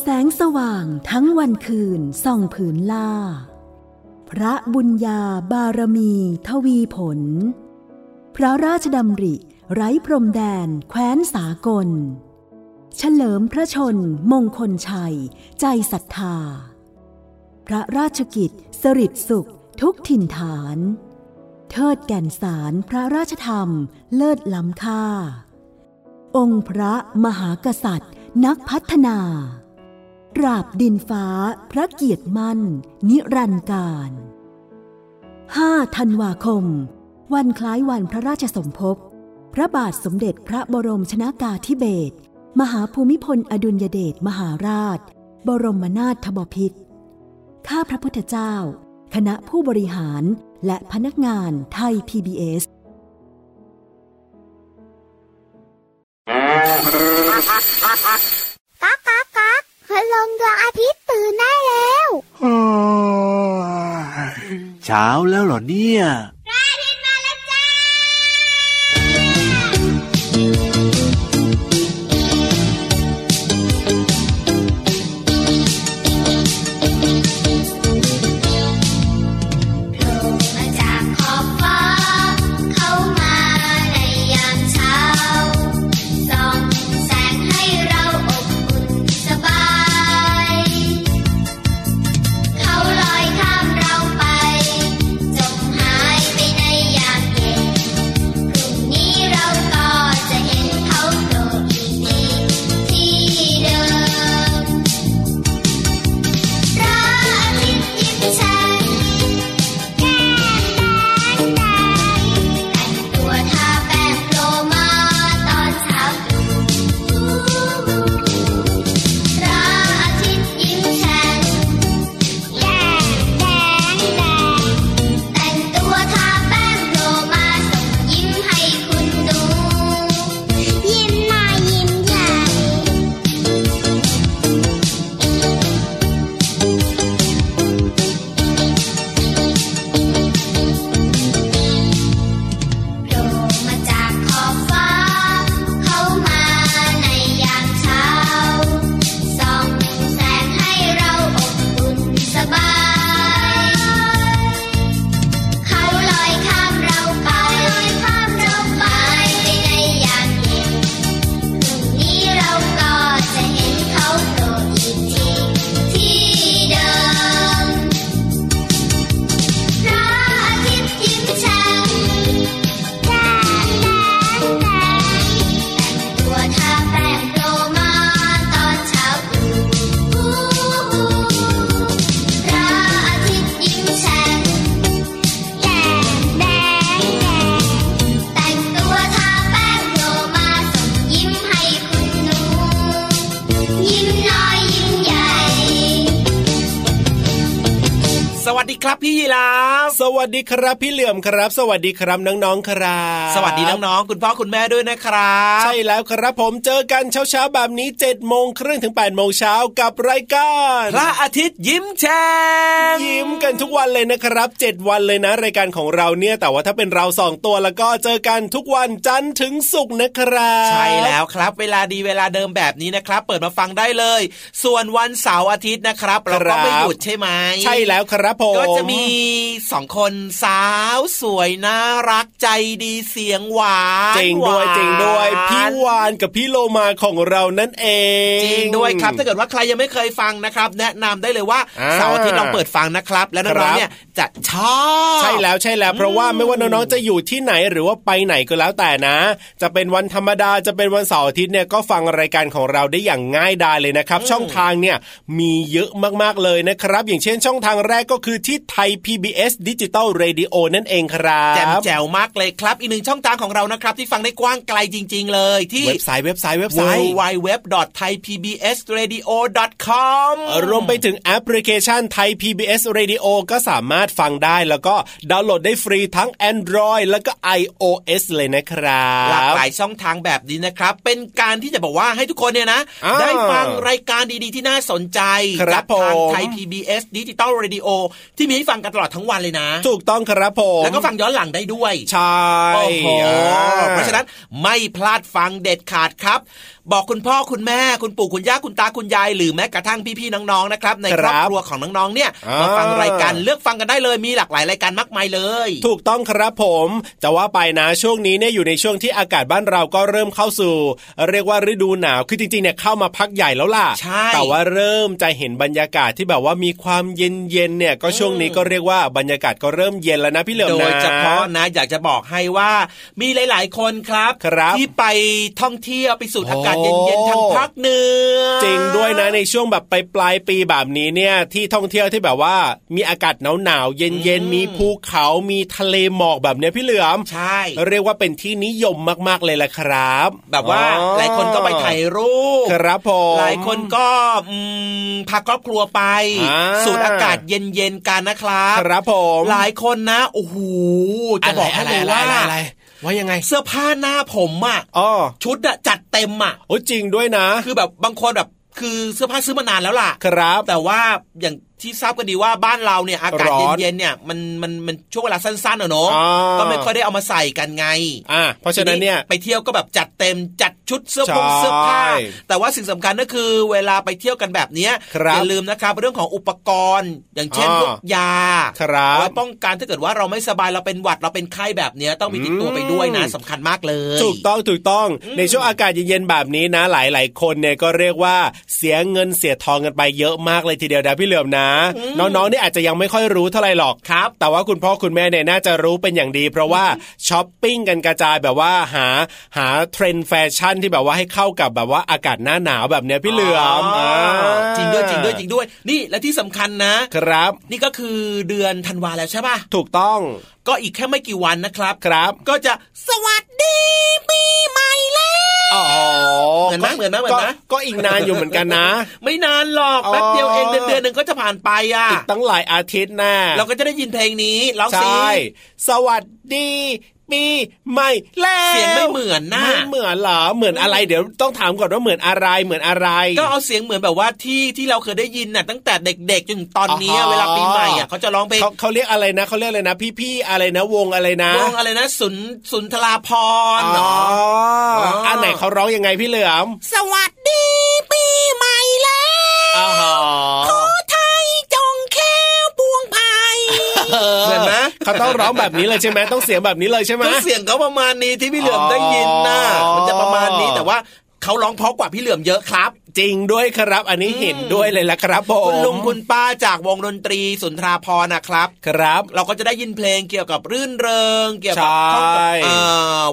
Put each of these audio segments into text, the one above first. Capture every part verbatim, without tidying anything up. แสงสว่างทั้งวันคืนส่องผืนล่าพระบุญญาบารมีทวีผลพระราชดำริไร้พรมแดนแคว้นสากลเฉลิมพระชนมงคลชัยใจศรัทธาพระราชกิจสฤษฎิสุขทุกถิ่นฐานเทิดแก่นสารพระราชธรรมเลิศล้ำค่าองค์พระมหากษัตริย์นักพัฒนาราบดินฟ้าพระเกียรติมั่นนิรันดร์การห้าธันวาคมวันคล้ายวันพระราชสมภพพระบาทสมเด็จพระบรมชนากาธิเบศรมหาภูมิพลอดุลยเดชมหาราชบรมนาถบพิตรข้าพระพุทธเจ้าคณะผู้บริหารและพนักงานไทย พี บี เอส ก๊ากก๊ากก๊ากพลังดวงอาทิตย์ตื่นได้แล้วเช้าแล้วเหรอเนี่ยพระอาทิตย์มาแล้วจ้าสวัสดีครับพี่เหลื่อมครับสวัสดีครับน้องๆครับสวัสดีน้องๆคุณพ่อคุณแม่ด้วยนะครับใช่แล้วครับผมเจอกันเช้าๆแบบนี้ เจ็ดโมงครึ่ง ถึง แปดโมง เช้ากับรายการพระอาทิตย์ยิ้มแฉ่งยิ้มกันทุกวันเลยนะครับเจ็ดวันเลยนะรายการของเราเนี่ยแต่ว่าถ้าเป็นเราสองตัวแล้วก็เจอกันทุกวันจันทร์ถึงศุกร์นะครับใช่แล้วครับเวลาดีเวลาเดิมแบบนี้นะครับเปิดมาฟังได้เลยส่วนวันเสาร์อาทิตย์นะครับเราก็ไม่หยุดใช่มั้ยใช่แล้วครับผมก็จะมีสองคนสาวสวยน่ารักใจดีเสียงหวานจริงด้วยจริงด้วยพี่วานกับพี่โลมาของเรานั่นเองจริงด้วยครับถ้าเกิดว่าใครยังไม่เคยฟังนะครับแนะนำได้เลยว่าเสาร์อาทิตย์ลองเปิดฟังนะครับแล้วน้องๆเนี่ยจะชอบใช่แล้วใช่แล้วเพราะว่าไม่ว่าน้องๆจะอยู่ที่ไหนหรือว่าไปไหนก็แล้วแต่นะจะเป็นวันธรรมดาจะเป็นวันเสาร์อาทิตย์เนี่ยก็ฟังรายการของเราได้อย่างง่ายดายเลยนะครับช่องทางเนี่ยมีเยอะมากๆเลยนะครับอย่างเช่นช่องทางแรกก็คือที่ไทย พี บี เอส Digitalเรดิโอนั่นเองครับแจ่มแจ๋วมากเลยครับอีกหนึ่งช่องทางของเรานะครับที่ฟังได้กว้างไกลจริงๆเลยที่เว็บไซต์เว็บไซต์เว็บไซต์ ดับเบิลยู ดับเบิลยู ดับเบิลยู ดอท ไทย พี บี เอส เรดิโอ ดอท คอม รวมไปถึงแอปพลิเคชัน Thai พี บี เอส Radio ก็สามารถฟังได้แล้วก็ดาวน์โหลดได้ฟรีทั้ง Android แล้วก็ iOS เลยนะครับหลากหลายช่องทางแบบนี้นะครับเป็นการที่จะบอกว่าให้ทุกคนเนี่ยนะได้ฟังรายการดีๆที่น่าสนใจจากทาง Thai พี บี เอส Digital Radio ที่มีให้ฟังกันตลอดทั้งวันเลยนะถูกต้องครับผมแล้วก็ฟังย้อนหลังได้ด้วยใช่โอ้โหเพราะฉะนั้นไม่พลาดฟังเด็ดขาดครับบอกคุณพ่อคุณแม่คุณปู่คุณย่าคุณตาคุณยายหรือแม้กระทั่งพี่ๆน้องๆนะครับในครอบครัวของน้องๆเนี่ยมาฟังรายการเลือกฟังกันได้เลยมีหลากหลายรายการมากมายเลยถูกต้องครับผมจะว่าไปนะช่วงนี้เนี่ยอยู่ในช่วงที่อากาศบ้านเราก็เริ่มเข้าสู่เรียกว่าฤดูหนาวคือจริงๆเนี่ยเข้ามาพักใหญ่แล้วล่ะแต่ว่าเริ่มจะเห็นบรรยากาศที่แบบว่ามีความเย็นๆเนี่ยก็ช่วงนี้ก็เรียกว่าบรรยากาศก็เริ่มเย็นแล้วนะพี่เหลือมนะโดยเฉพาะนะอยากจะบอกให้ว่ามีหลายๆคนครับที่ไปท่องเที่ยวไปสูดอากาศเย็นๆทางภาคเหนือจริงด้วยนะในช่วงแบบไปปลายปีแบบนี้เนี่ยที่ท่องเที่ยวที่แบบว่ามีอากาศหนาวๆเย็นๆมีภูเขามีทะเลหมอกแบบเนี้ยพี่เหลือมใช่เรียกว่าเป็นที่นิยมมากๆเลยล่ะครับแบบว่าหลายคนก็ไปถ่ายรูปครับผมหลายคนก็อืมพาครอบครัวไปสูดอากาศเย็นๆกันนะครับครับผมหลายคนนะโอ้โหจะบอกให้เลยว่าว่ายังไงเสื้อผ้าหน้าผมอ่ะอ๋อชุดอะจัดเต็มอ่ะโอ้จริงด้วยนะคือแบบบางคนแบบคือเสื้อผ้าซื้อมานานแล้วล่ะครับแต่ว่าอย่างที่ทราบกันดีว่าบ้านเราเนี่ยอากาศเย็นๆเนี่ยมันมันมันช่วงเวลาสั้นๆอ่ะเนาะก็ไม่ค่อยได้เอามาใส่กันไงอ่าเพราะฉะนั้นเนี่ยไปเที่ยวก็แบบจัดเต็มจัดชุดเสื้อผงเสื้อผ้าแต่ว่าสิ่งสำคัญก็คือเวลาไปเที่ยวกันแบบนี้อย่าลืมนะครับเรื่องของอุปกรณ์อย่างเช่นพวกยาไว้ป้องกันถ้าเกิดว่าเราไม่สบายเราเป็นหวัดเราเป็นไข้แบบนี้ต้องมีติดตัวไปด้วยนะสำคัญมากเลยถูกต้องถูกต้องในช่วงอากาศเย็นๆแบบนี้นะหลายๆคนเนี่ยก็เรียกว่าเสียเงินเสียทองกันไปเยอะมากเลยทีเดียวนะพี่เหลือมนะน้องๆนี่อาจจะยังไม่ค่อยรู้เท่าไหร่หรอกครับแต่ว่าคุณพ่อคุณแม่เนี่ยน่าจะรู้เป็นอย่างดีเพราะว่าช้อปปิ้งกันกระจายแบบว่าหาหาเทรนด์แฟชั่นที่แบบว่าให้เข้ากับแบบว่าอากาศหน้าหนาวแบบเนี้ยพี่เหลือมจริงด้วยจริงด้วยจริงด้วยนี่และที่สำคัญนะครับนี่ก็คือเดือนธันวาแล้วใช่ป่ะถูกต้องก็อีกแค่ไม่กี่วันนะครับครับก็จะสวัสดีปีใหม่แล้วอ๋อเหมือนนะเหมือนนะเหมือนนะก็อีกนานอยู่เหมือนกันนะไม่นานหรอกแป๊บเดียวเองเดือนเดือนนึงก็จะผ่านไปอ่ะอีกตั้งหลายอาทิตย์น่ะเราก็จะได้ยินเพลงนี้ร้องสิสวัสดีปีใหม่แล้วเสียงไม่เหมือนนะไม่เหมือนหรอเหมือนอะไรเดี๋ยวต้องถามก่อนว่าเหมือนอะไรเหมือนอะไรก็เอาเสียงเหมือนแบบว่าที่ที่เราเคยได้ยินน่ะตั้งแต่เด็กๆจนตอนนี้เวลาปีใหม่อ่ะเขาจะร้องเพลงเขาเรียกอะไรนะเขาเรียกอะไรนะพี่ๆอะไรนะวงอะไรนะวงอะไรนะสุนสุนทราภรณ์อ๋ออันไหนเขาร้องยังไงพี่เหลือมสวัสดีปีใหม่แล้วเห็นไหมเขาต้องร้องแบบนี้เลยใช่ไหมต้องเสียงแบบนี้เลยใช่ไหมเสียงเขาประมาณนี้ที่พี่เหลือมได้ยินนะมันจะประมาณนี้แต่ว่าเขาร้องเพราะกว่าพี่เหลือมเยอะครับจริงด้วยครับอันนี้เห็นด้วยเลยละครับผมคุณลุงคุณป้าจากวงดนตรีสุนทราภรณ์นะครับครับเราก็จะได้ยินเพลงเกี่ยวกับรื่นเริงเกี่ยวกับ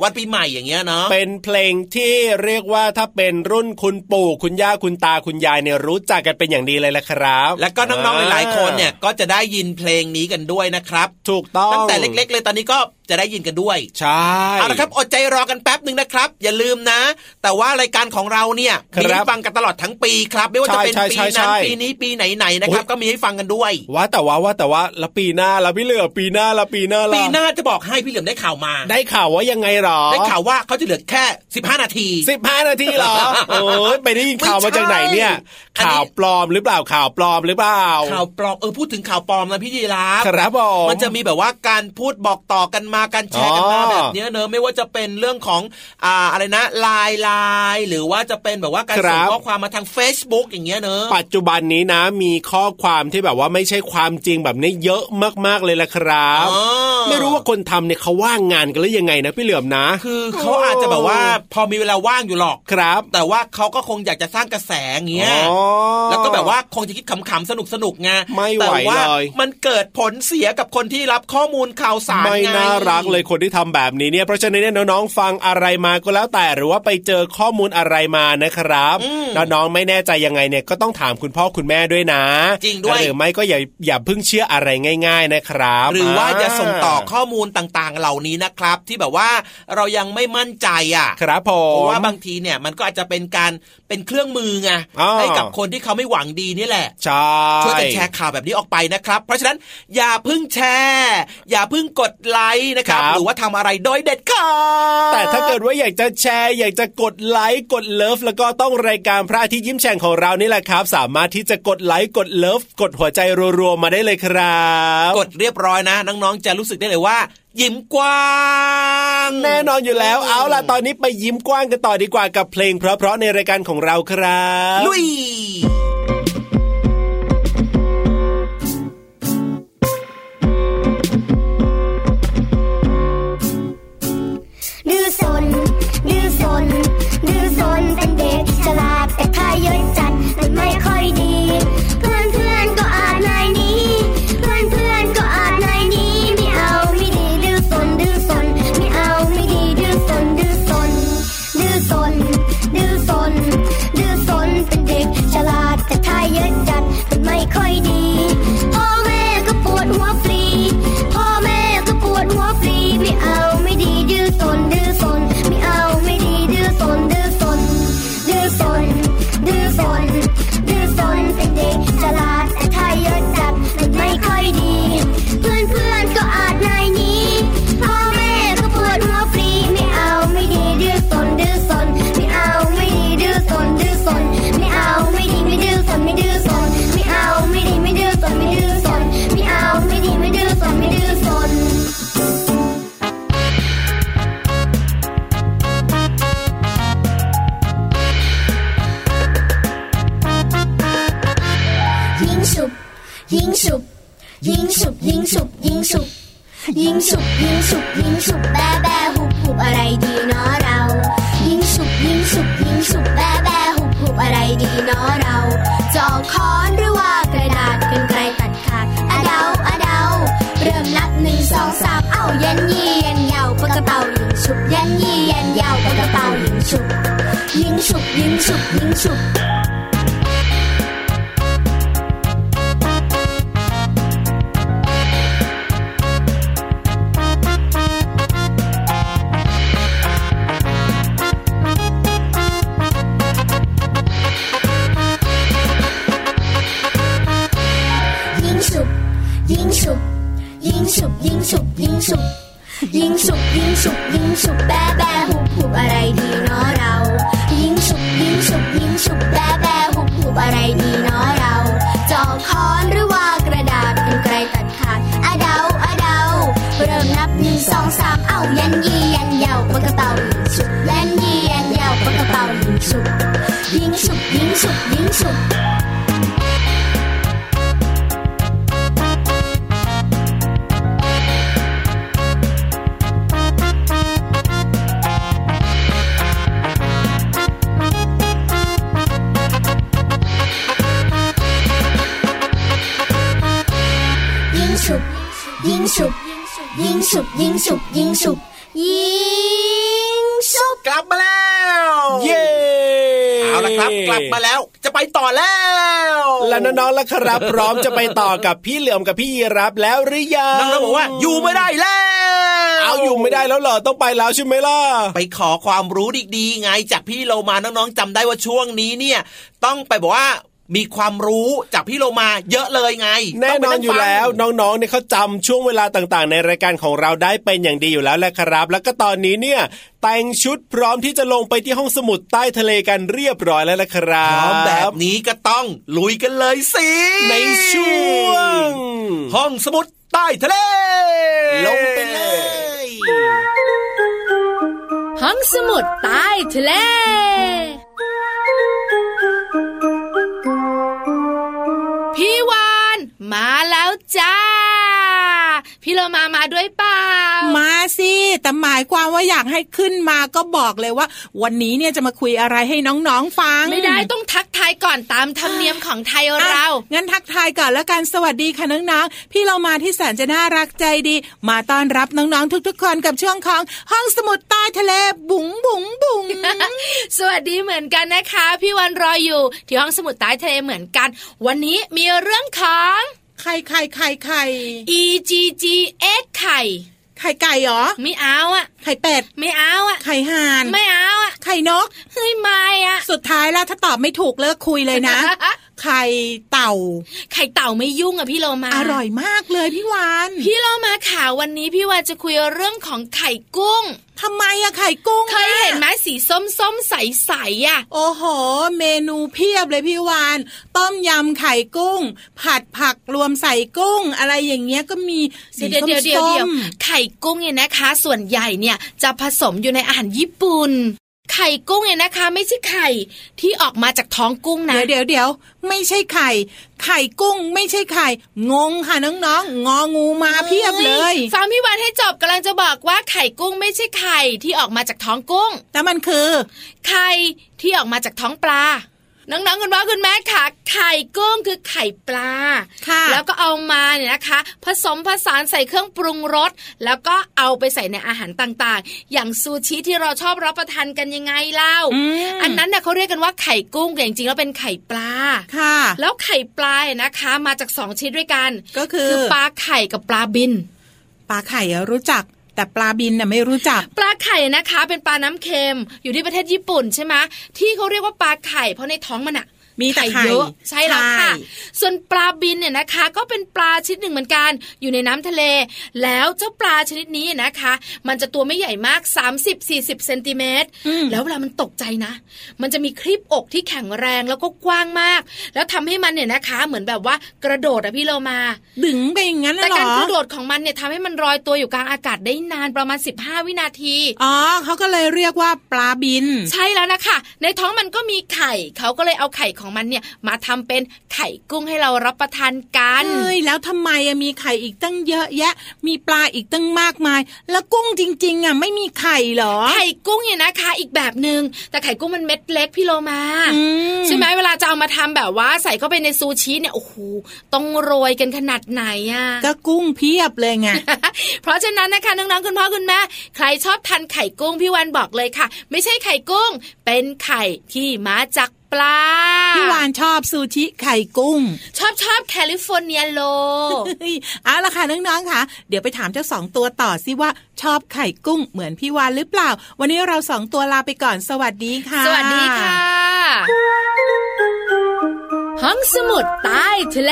วันปีใหม่อย่างเงี้ยเนาะเป็นเพลงที่เรียกว่าถ้าเป็นรุ่นคุณปู่คุณย่าคุณตาคุณยายเนี่ยรู้จักกันเป็นอย่างดีเลยละครับแล้วก็น้องๆหลายๆคนเนี่ยก็จะได้ยินเพลงนี้กันด้วยนะครับถูกต้องตั้งแต่เล็กๆเลยตอนนี้ก็จะได้ยินกันด้วยใช่เอาละครับอดใจรอกันแป๊บนึงนะครับอย่าลืมนะแต่ว่ารายการของเราเนี่ยมีให้ฟังกันตลอดทั้งปีครับไม่ว่าจะเป็นปีนั้นปีนี้ปีไหนๆนะครับก็มีให้ฟังกันด้วยว่าแต่ว่าว่าแต่ว่าละปีหน้าละพี่เหลือปีหน้าละปีหน้าละปีหน้าจะบอกให้พี่เหลือได้ข่าวมาได้ข่าวว่ายังไงหรอได้ข่าวว่าเขาจะเหลือแค่สิบห้านาทีสิบห้านาทีหรอโอ้ยไปได้ยินข่าวมาจากไหนเนี่ยข่าวปลอมหรือเปล่าข่าวปลอมหรือเปล่าข่าวปลอมเออพูดถึงข่าวปลอมนะพี่ยีราฟครับผมมันจะมีแบบว่าการพูดบอกต่อกันมาการแชร์กันมาแบบนี้เนอะไม่ว่าจะเป็นเรื่องของอ่าอะไรนะไลน์ไลน์หรือว่าจะเป็นแบบว่าการส่งข้อความมาทาง Facebook อย่างเงี้ยเนอะปัจจุบันนี้นะมีข้อความที่แบบว่าไม่ใช่ความจริงแบบนี้เยอะมากๆเลยละครับไม่รู้ว่าคนทำเนี่ยเขาว่างงานกันหรือยังไงนะพี่เหลือมนะคือเขาอาจจะแบบว่าพอมีเวลาว่างอยู่หรอกครับแต่ว่าเขาก็คงอยากจะสร้างกระแสเงี้ยแล้วก็แบบว่าคงจะคิดขำๆสนุกสนุกไงแต่ว่ามันเกิดผลเสียกับคนที่รับข้อมูลข่าวสารไม่น่ารักเลยคนที่ทำแบบนี้เนี่ยเพราะฉะนั้นเนี่ยน้องๆฟังอะไรมาก็แล้วแต่หรือว่าไปเจอข้อมูลอะไรมานะครับน้องๆไม่แน่ใจยังไงเนี่ยก็ต้องถามคุณพ่อคุณแม่ด้วยนะจริงด้วยหรือไม่ก็อย่าอย่าเพิ่งเชื่ออะไรง่ายๆนะครับหรือว่าจะส่งต่อข้อมูลต่างๆเหล่านี้นะครับที่แบบว่าเรายังไม่มั่นใจอ่ะครับผมเพราะว่าบางทีเนี่ยมันก็อาจจะเป็นการเป็นเครื่องมือไงให้กับคนที่เขาไม่หวังดีนี่แหละใช่ช่วยกันแชร์ข่าวแบบนี้ออกไปนะครับเพราะฉะนั้นอย่าเพิ่งแชร์อย่าเพิ่งกดไลค์ นะครับหรือว่าทำอะไรโดยเด็ดขาดแต่ถ้าเกิดว่าอยากจะแชร์อยากจะกดไลค์กดเลิฟแล้วก็ต้องรายการพระอาทิตย์ยิ้มแฉ่งของเรานี่แหละครับสามารถที่จะกดไลค์กดเลิฟกดหัวใจรัวๆมาได้เลยครับกดเรียบร้อยนะน้องๆจะรู้สึกได้เลยว่ายิ้มกว้างแน่นอนอยู่แล้วเอาล่ะตอนนี้ไปยิ้มกว้างกันต่อดีกว่ากับเพลงเพราะๆในรายการของเราครับลุยดื้อซนดื้อซนดื้อซนเป็นเด็กฉลาดแต่ขยันจัดมันไม่ค่อยดีเพื่อนๆก็อ่านในนี้เพื่อนๆก็อ่านในนี้ไม่เอาไม่ดีดื้อซนดื้อซนไม่เอาไม่ดีดื้อซนดื้อซนดื้อซนดื้อซนดื้อซนเป็นเด็กฉลาดแต่ขยันจัดมันไม่ค่อยดีพ่อแม่ก็ปวดหัวฟรีพ่อแม่ก็ปวดหัวฟรีไม่เอาไม่ดีดื้อซนยิงฉุบยิงฉุบยิงฉุบยิงฉุบยิงฉุบยิงฉุบแบแบหุบหุบอะไรดีเนาะเรายิงฉุบยิงฉุบยิงฉุบแบแบหุบหุบอะไรดีเนาะเราจอกค้อนหรือว่ากระดาษกันไกลตัดขาดอะเดาอะเดาเริ่มนับหนึ่งสองสามเอ้ายันยี่ยันยาวปะกระเป๋ายิงฉุบยันยี่ยันยาวปะกระเป๋ายิงฉุบยิงฉุบยิงฉุบยิงฉุบยิงฉุบยิงฉุบยิงฉุบแบแบหุบหุบอะไรดีเนาะเรายิงฉุบยิงฉุบยิงฉุบแบแบหุบหุบอะไรดีเนาะเราจอกค้อนหรือว่ากระดาษกันไกลตัดขาดอะเดาอะเดาเริ่มนับหนึ่งสองสามเอ้ายันยี่ยันยาวปะกระเป๋ายิงฉุบยันยี่ยันยาวปะกระเป๋ายิงฉุบยิงฉุบยิงฉุบยิงฉุบยิงฉุบยิงฉุบยิงฉุบยิงฉุบกลับมาแล้วเย้เอาล่ะครับกลับมาแล้วจะไปต่อแล้วแล้วน้องๆล่ะครับพร้อมจะไปต่อกับพี่เหลือมกับพี่ยีรับแล้วหรือยังน้องๆบอกว่าอยู่ไม่ได้แล้วเอาอยู่ไม่ได้แล้วเหรอต้องไปแล้วใช่ไหมล่ะไปขอความรู้ดีๆไงจากพี่โลมาน้องๆจำได้ว่าช่วงนี้เนี่ยต้องไปบอกว่ามีความรู้จากพี่โลมาเยอะเลยไงแน่นอนอยู่แล้วน้องๆเนี่ยเขาจำช่วงเวลาต่างๆในรายการของเราได้เป็นอย่างดีอยู่แล้วแหละครับแล้วก็ตอนนี้เนี่ยแต่งชุดพร้อมที่จะลงไปที่ห้องสมุดใต้ทะเลกันเรียบร้อยแล้วล่ะครับพร้อมแบบนี้ก็ต้องลุยกันเลยสิในช่วงห้องสมุดใต้ทะเลลงไปเลยห้องสมุดใต้ทะเลพี่วานมาแล้วจ้าพี่เรามามาด้วยเปล่ามาสิแต่หมายความว่าอยากให้ขึ้นมาก็บอกเลยว่าวันนี้เนี่ยจะมาคุยอะไรให้น้องๆฟังไม่ได้ต้องทักทายก่อนตามธรรมเนียมของไทยเรางั้นทักทายก่อนแล้วกันสวัสดีค่ะน้องๆพี่เรามาที่แสนจะน่ารักใจดีมาต้อนรับน้องๆทุกๆคนกับช่วงของห้องสมุดใต้ทะเลบุ๋งบุ๋งบุ๋ง สวัสดีเหมือนกันนะคะพี่วานรออยู่ที่ห้องสมุดใต้ทะเลเหมือนกันวันนี้มีเรื่องของไข่ไข่ไข่ไข่ อี จี จี เอส ไข่ไข่ไก่เหรอไม่เอาอ่ะไข่เป็ดไม่เอาอ่ะไข่ห่านไม่เอาอ่ะไข่นกเฮ้ยไม่อ่ะสุดท้ายแล้วถ้าตอบไม่ถูกเลิกคุยเลยนะ ไข่เต่าไข่เต่าไม่ยุ่งอ่ะพี่โลมาอร่อยมากเลยพี่วานพี่โลมาค่ะวันนี้พี่วานจะคุยเรื่องของไข่กุ้งทำไมอะไข่กุ้งเคยเห็นไหมสีส้มๆใสๆอะโอ้โหเมนูเพียบเลยพี่วานต้มยำไข่กุ้งผัดผักรวมใส่กุ้งอะไรอย่างเงี้ยก็มีสีส้มๆไข่กุ้งเนี่ยนะคะส่วนใหญ่เนี่ยจะผสมอยู่ในอาหารญี่ปุ่นไข่กุ้งเนี่ยนะคะไม่ใช่ไข่ที่ออกมาจากท้องกุ้งนะเดี๋ยวเดี๋ยวไม่ใช่ไข่ไข่กุ้งไม่ใช่ไข่งงค่ะน้องๆงองูมาเพียบเลยฟังพี่วานให้จบกำลังจะบอกว่าไข่กุ้งไม่ใช่ไข่ที่ออกมาจากท้องกุ้งแต่มันคือไข่ที่ออกมาจากท้องปลาน้องๆคุณพ่อคุณแม่ค่ะไข่กุ้งคือไข่ปลาแล้วก็เอามาเนี่ยนะคะผสมผสานใส่เครื่องปรุงรสแล้วก็เอาไปใส่ในอาหารต่างๆอย่างซูชิที่เราชอบรับประทานกันยังไงเล่า อ, อันนั้นเนี่ยเขาเรียกกันว่าไข่กุ้งแต่จริงๆแล้วเป็นไข่ปลาแล้วไข่ปลาเนี่ยนะคะมาจากสองชนิดด้วยกันก็คือปลาไข่กับปลาบินปลาไข่รู้จักแต่ปลาบินน่ะไม่รู้จักปลาไข่นะคะเป็นปลาน้ำเค็มอยู่ที่ประเทศญี่ปุ่นใช่ไหมที่เขาเรียกว่าปลาไข่เพราะในท้องมันอะมีไข่เยอะใช่แล้วค่ะส่วนปลาบินเนี่ยนะคะก็เป็นปลาชนิดหนึ่งเหมือนกันอยู่ในน้ำทะเลแล้วเจ้าปลาชนิดนี้นะคะมันจะตัวไม่ใหญ่มาก สามสิบถึงสี่สิบ เซนติเมตรแล้วเวลามันตกใจนะมันจะมีครีบอกที่แข็งแรงแล้วก็กว้างมากแล้วทำให้มันเนี่ยนะคะเหมือนแบบว่ากระโดดอะพี่โลมาดึงไปอย่างนั้นเหรอแต่การกระโดดของมันเนี่ยทำให้มันลอยตัวอยู่กลางอากาศได้นานประมาณสิบห้าวินาทีอ๋อเขาก็เลยเรียกว่าปลาบินใช่แล้วนะคะในท้องมันก็มีไข่เขาก็เลยเอาไข่ของมันเนี่ยมาทำเป็นไข่กุ้งให้เรารับประทานกันเอ้ยแล้วทำไมมีไข่อีกตั้งเยอะแยะมีปลาอีกตั้งมากมายแล้วกุ้งจริงๆอ่ะไม่มีไข่หรอไข่กุ้งเนี่ยนะคะอีกแบบนึงแต่ไข่กุ้งมันเม็ดเล็กพี่โลมาใช่ไหมเวลาจะเอามาทำแบบว่าใส่เข้าไปในซูชิเนี่ยโอ้โหต้องโรยกันขนาดไหนอ่ะก็กุ้งเพียบเลยไง เพราะฉะนั้นนะคะน้องๆคุณพ่อคุณแม่ใครชอบทานไข่กุ้งพี่วันบอกเลยค่ะไม่ใช่ไข่กุ้งเป็นไข่ที่มาจากพี่วานชอบซูชิไข่กุ้งชอบชอบแคลิฟอร์เนียโล เอาล่ะค่ะน้องๆค่ะเดี๋ยวไปถามเจ้าสองตัวต่อสิว่าชอบไข่กุ้งเหมือนพี่วานหรือเปล่าวันนี้เราสองตัวลาไปก่อนสวัสดีค่ะสวัสดีค่ะห้องสมุดใต้ทะเล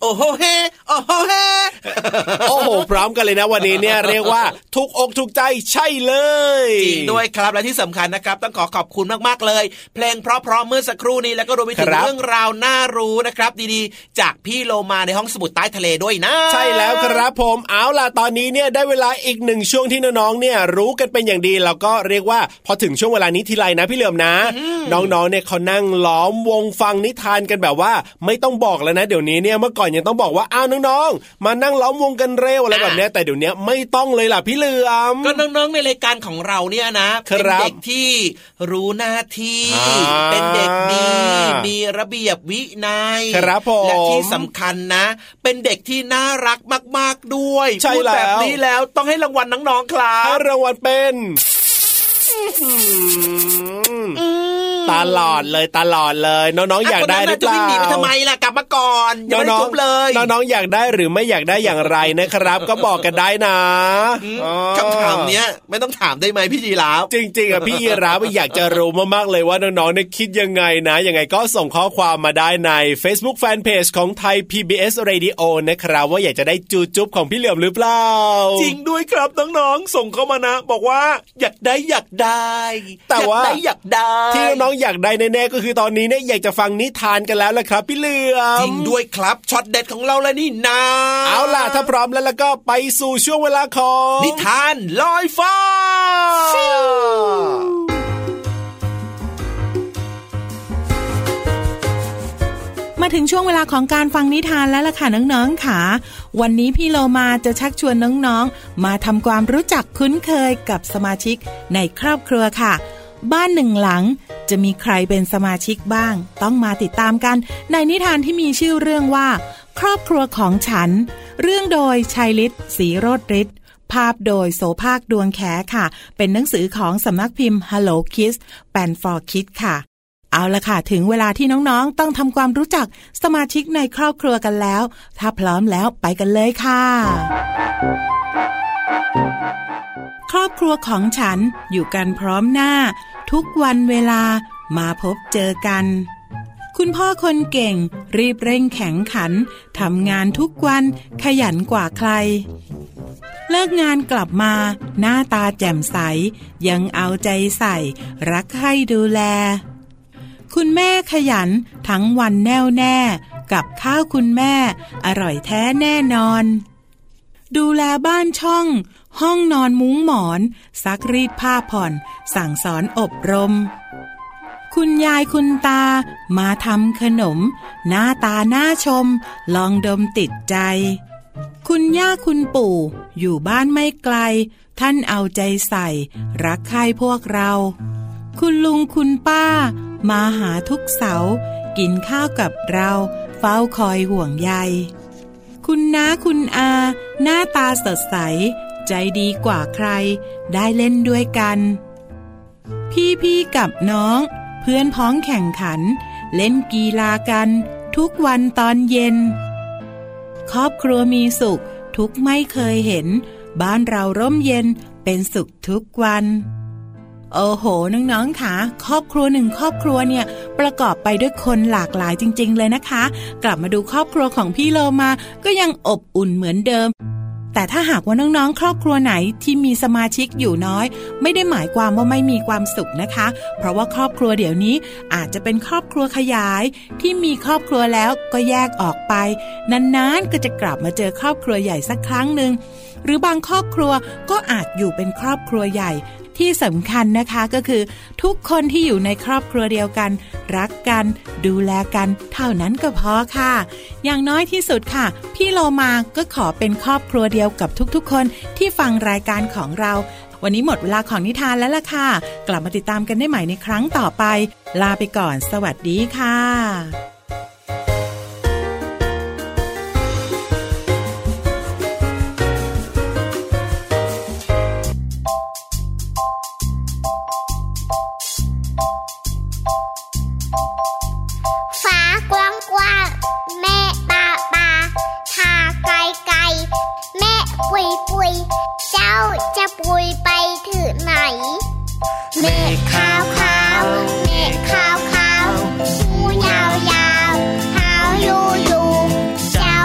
โอ้ โหเฮโอ้โหเฮโอ้โหพร้อมกันเลยนะวันนี้เนี่ยเรียกว่าถูกอกถูกใจใช่เลยจริงด้วยครับและที่สำคัญนะครับต้องขอขอบคุณมากๆเลยเพลงเพราะๆเมื่อสักครู่นี้แล้วก็รวมไปถึงเรื่องราวน่ารู้นะครับดีๆจากพี่โลมาในห้องสมุดใต้ทะเลด้วยนะใช่แล้วครับผมเอาล่ะตอนนี้เนี่ยได้เวลาอีกหนึ่งช่วงที่น้องๆเนี่ยรู้กันเป็นอย่างดีแล้วก็เรียกว่าพอถึงช่วงเวลานี้ทีไรนะพี่เหลือมนะน้องๆเนี่ยเขานั่งล้อมวงฟังนิทานกันแบบว่าไม่ต้องบอกแล้วนะเดี๋ยวนี้เนี่ยเมื่อก่อนยังต้องบอกว่าอ้าวน้องๆมานั่งล้อมวงกันเร็วอะไรแบบนี้แต่เดี๋ยวนี้ไม่ต้องเลยล่ะพี่เหลือมก็น้องๆในรายการของเราเนี่ยนะเป็นเด็กที่รู้หน้าที่เป็นเด็กดีมีระเบียบวินัยและที่สำคัญนะเป็นเด็กที่น่ารักมากๆด้วยพูดแบบนี้แล้วต้องให้รางวัลน้องๆครับให้รางวัลเป็นตลอดเลยตลอดเลยน้องๆอยากได้หรือเปล่าจะวิ่งหนีไปทำไมล่ะกลับมาก่อนอย่าไปจุ๊บเลยน้องๆอยากได้หรือไม่อยากได้อย่างไรนะครับก็บอกกันได้นะคำถามเนี้ยไม่ต้องถามได้ไหมพี่ยีราฟจริงๆอ่ะพี่ยีราฟอยากจะรู้มากๆเลยว่าน้องๆเนี่ยคิดยังไงนะยังไงก็ส่งข้อความมาได้ใน Facebook Fanpage ของไทย พี บี เอส Radio นะครับว่าอยากจะได้จูจุ๊บของพี่เหลี่ยมหรือเปล่าจริงด้วยครับน้องๆส่งเข้ามานะบอกว่าอยากได้อยากได้แต่ว่าอยากได้ที่น้องอยากได้แน่ๆก็คือตอนนี้เนี่ยอยากจะฟังนิทานกันแล้วล่ะครับพี่เหลือมจริงด้วยครับช็อตเด็ดของเราแล้วนี่นะเอาล่ะถ้าพร้อมแล้วแล้วก็ไปสู่ช่วงเวลาของนิทานลอยฟ้ามาถึงช่วงเวลาของการฟังนิทานแล้วล่ะค่ะน้องๆค่ะวันนี้พี่โลมาจะชักชวนน้องๆมาทำความรู้จักคุ้นเคยกับสมาชิกในครอบครัวค่ะบ้านหนึ่งหลังจะมีใครเป็นสมาชิกบ้างต้องมาติดตามกันในนิทานที่มีชื่อเรื่องว่าครอบครัวของฉันเรื่องโดยชัยฤทธิ์ศรีโรจน์ฤทธิ์ภาพโดยโสภาคดวงแขค่ะเป็นหนังสือของสำนักพิมพ์ Hello Kids Pen for Kids ค่ะเอาละค่ะถึงเวลาที่น้องๆต้องทำความรู้จักสมาชิกในครอบครัวกันแล้วถ้าพร้อมแล้วไปกันเลยค่ะครอบครัวของฉันอยู่กันพร้อมหน้าทุกวันเวลามาพบเจอกันคุณพ่อคนเก่งรีบเร่งแข็งขันทำงานทุกวันขยันกว่าใครเลิกงานกลับมาหน้าตาแจ่มใสยังเอาใจใส่รักใคร่ดูแลคุณแม่ขยันทั้งวันแน่วแน่กับข้าวคุณแม่อร่อยแท้แน่นอนดูแลบ้านช่องห้องนอนมุ้งหมอนซักรีดผ้าผ่อนสั่งสอนอบรมคุณยายคุณตามาทำขนมหน้าตาน่าชมลองดมติดใจคุณย่าคุณปู่อยู่บ้านไม่ไกลท่านเอาใจใส่รักใคร่พวกเราคุณลุงคุณป้ามาหาทุกเสาร์กินข้าวกับเราเฝ้าคอยห่วงใยคุณน้าคุณอาหน้าตาสดใสใจดีกว่าใครได้เล่นด้วยกันพี่ๆกับน้องเพื่อนพ้องแข่งขันเล่นกีฬากันทุกวันตอนเย็นครอบครัวมีสุขทุกไม่เคยเห็นบ้านเราร่มเย็นเป็นสุขทุกวันโอ้โหน้องๆค่ะครอบครัวหนึ่งครอบครัวเนี่ยประกอบไปด้วยคนหลากหลายจริงๆเลยนะคะกลับมาดูครอบครัวของพี่โลมาก็ยังอบอุ่นเหมือนเดิมแต่ถ้าหากว่าน้องๆครอบครัวไหนที่มีสมาชิกอยู่น้อยไม่ได้หมายความว่าไม่มีความสุขนะคะเพราะว่าครอบครัวเดี๋ยวนี้อาจจะเป็นครอบครัวขยายที่มีครอบครัวแล้วก็แยกออกไปนานๆก็จะกลับมาเจอครอบครัวใหญ่สักครั้งนึงหรือบางครอบครัวก็อาจอยู่เป็นครอบครัวใหญ่ที่สำคัญนะคะก็คือทุกคนที่อยู่ในครอบครัวเดียวกันรักกันดูแลกันเท่านั้นก็พอค่ะอย่างน้อยที่สุดค่ะพี่โลมาก็ขอเป็นครอบครัวเดียวกับทุกๆคนที่ฟังรายการของเราวันนี้หมดเวลาของนิทานแล้วล่ะค่ะกลับมาติดตามกันได้ใหม่ในครั้งต่อไปลาไปก่อนสวัสดีค่ะเจ้าจะปุยไปถึงไหนเมฆขาวขาวเมฆขาวขาวหูยาวยาวเท้ายูยูเจ้า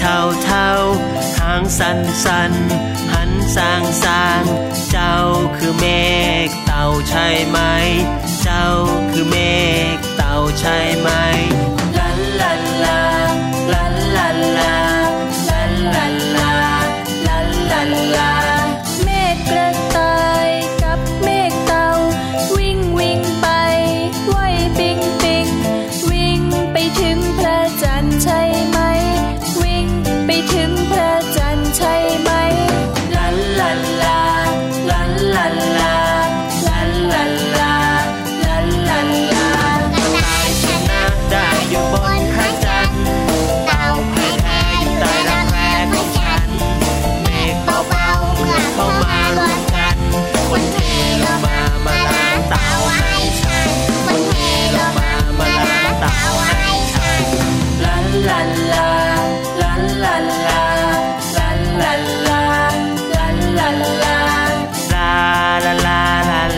เท่าเท่าหางสันสันหันสางสางเจ้าคือเมฆเต่าใช่ไหมเจ้าคือเมฆเต่าใช่ไหมลันลันลาลันลันลาลันลันลาลันลันลาเมฆกระต่ายกับเมฆเต่าวิ่งวิ่งไปไว้ปิ๊งปิ๊งวิ่งไปถึงพระจันทร์ใช่ไหมวิ่งไปถึงพระจันทร์ใช่ไหมลันลันลาลันลันลาลันลันลาลันลันลากระต่ายชนะได้อยู่บนพระจันทร์เต่าแพ้แพ้อยู่ใต้รักแร้ของฉันเมฆเบาๆเมื่อเข้ามารวมกันคนเทลงมามาล้างเต่าให้ฉันคนเทลงมามาล้างเต่าให้ฉันลันลันลาลันลันลาลันลันลาลันลันลาลาลาลาลาลา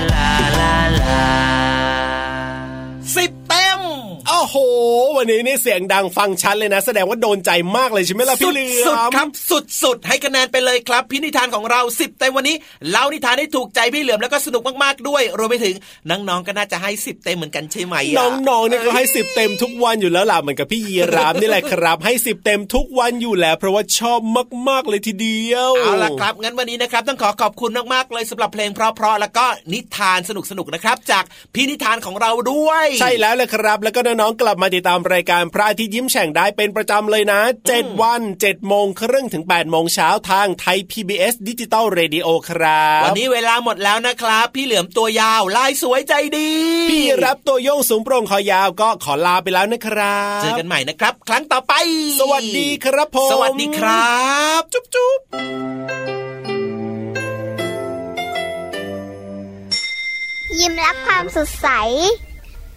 ลาลาสิบเต็มโอ้โหวันนี้นี่เสียงดังฟังชัดเลยนะแสดงว่าโดนใจมากเลยใช่ไหมล่ะพี่เหลือมสุดครับสุดๆให้คะแนนไปเลยครับพินิธานของเราสิบเต็มวันนี้เล่านิทานได้ถูกใจพี่เหลือมแล้วก็สนุกมากๆด้วยรวมไปถึงน้องๆก็น่าจะให้สิบเต็มเหมือนกันใช่ไหมน้องๆเนี่ยก็ให้สิบเต็มทุกวันอยู่แล้วล่ะเหมือนกับพี่ยีราฟนี่แหละครับให้สิบเต็มทุกวันอยู่แล้วเพราะว่าชอบมากๆเลยทีเดียวเอาล่ะครับงั้นวันนี้นะครับต้องขอขอบคุณมากๆเลยสำหรับเพลงเพราะๆแล้วก็นิทานสนุกๆนะครับจากพินิธานของเราด้วยใช่แล้วล่ะครับแล้วก็น้องๆกลับมาติดตามรายการพระอาทิตย์ยิ้มแฉ่งได้เป็นประจำเลยนะเจ็ดวัน เจ็ดโมงครึ่งถึง แปดโมงเช้าทางไทย พี บี เอส Digital Radio ครับวันนี้เวลาหมดแล้วนะครับพี่เหลือมตัวยาวลายสวยใจดีพี่รับตัวโยงสูงโปร่งคอยาวก็ขอลาไปแล้วนะครับเจอกันใหม่นะครับครั้งต่อไปสวัสดีครับผมสวัสดีครับจุ๊บจุ๊บยิ้มรับความสดใส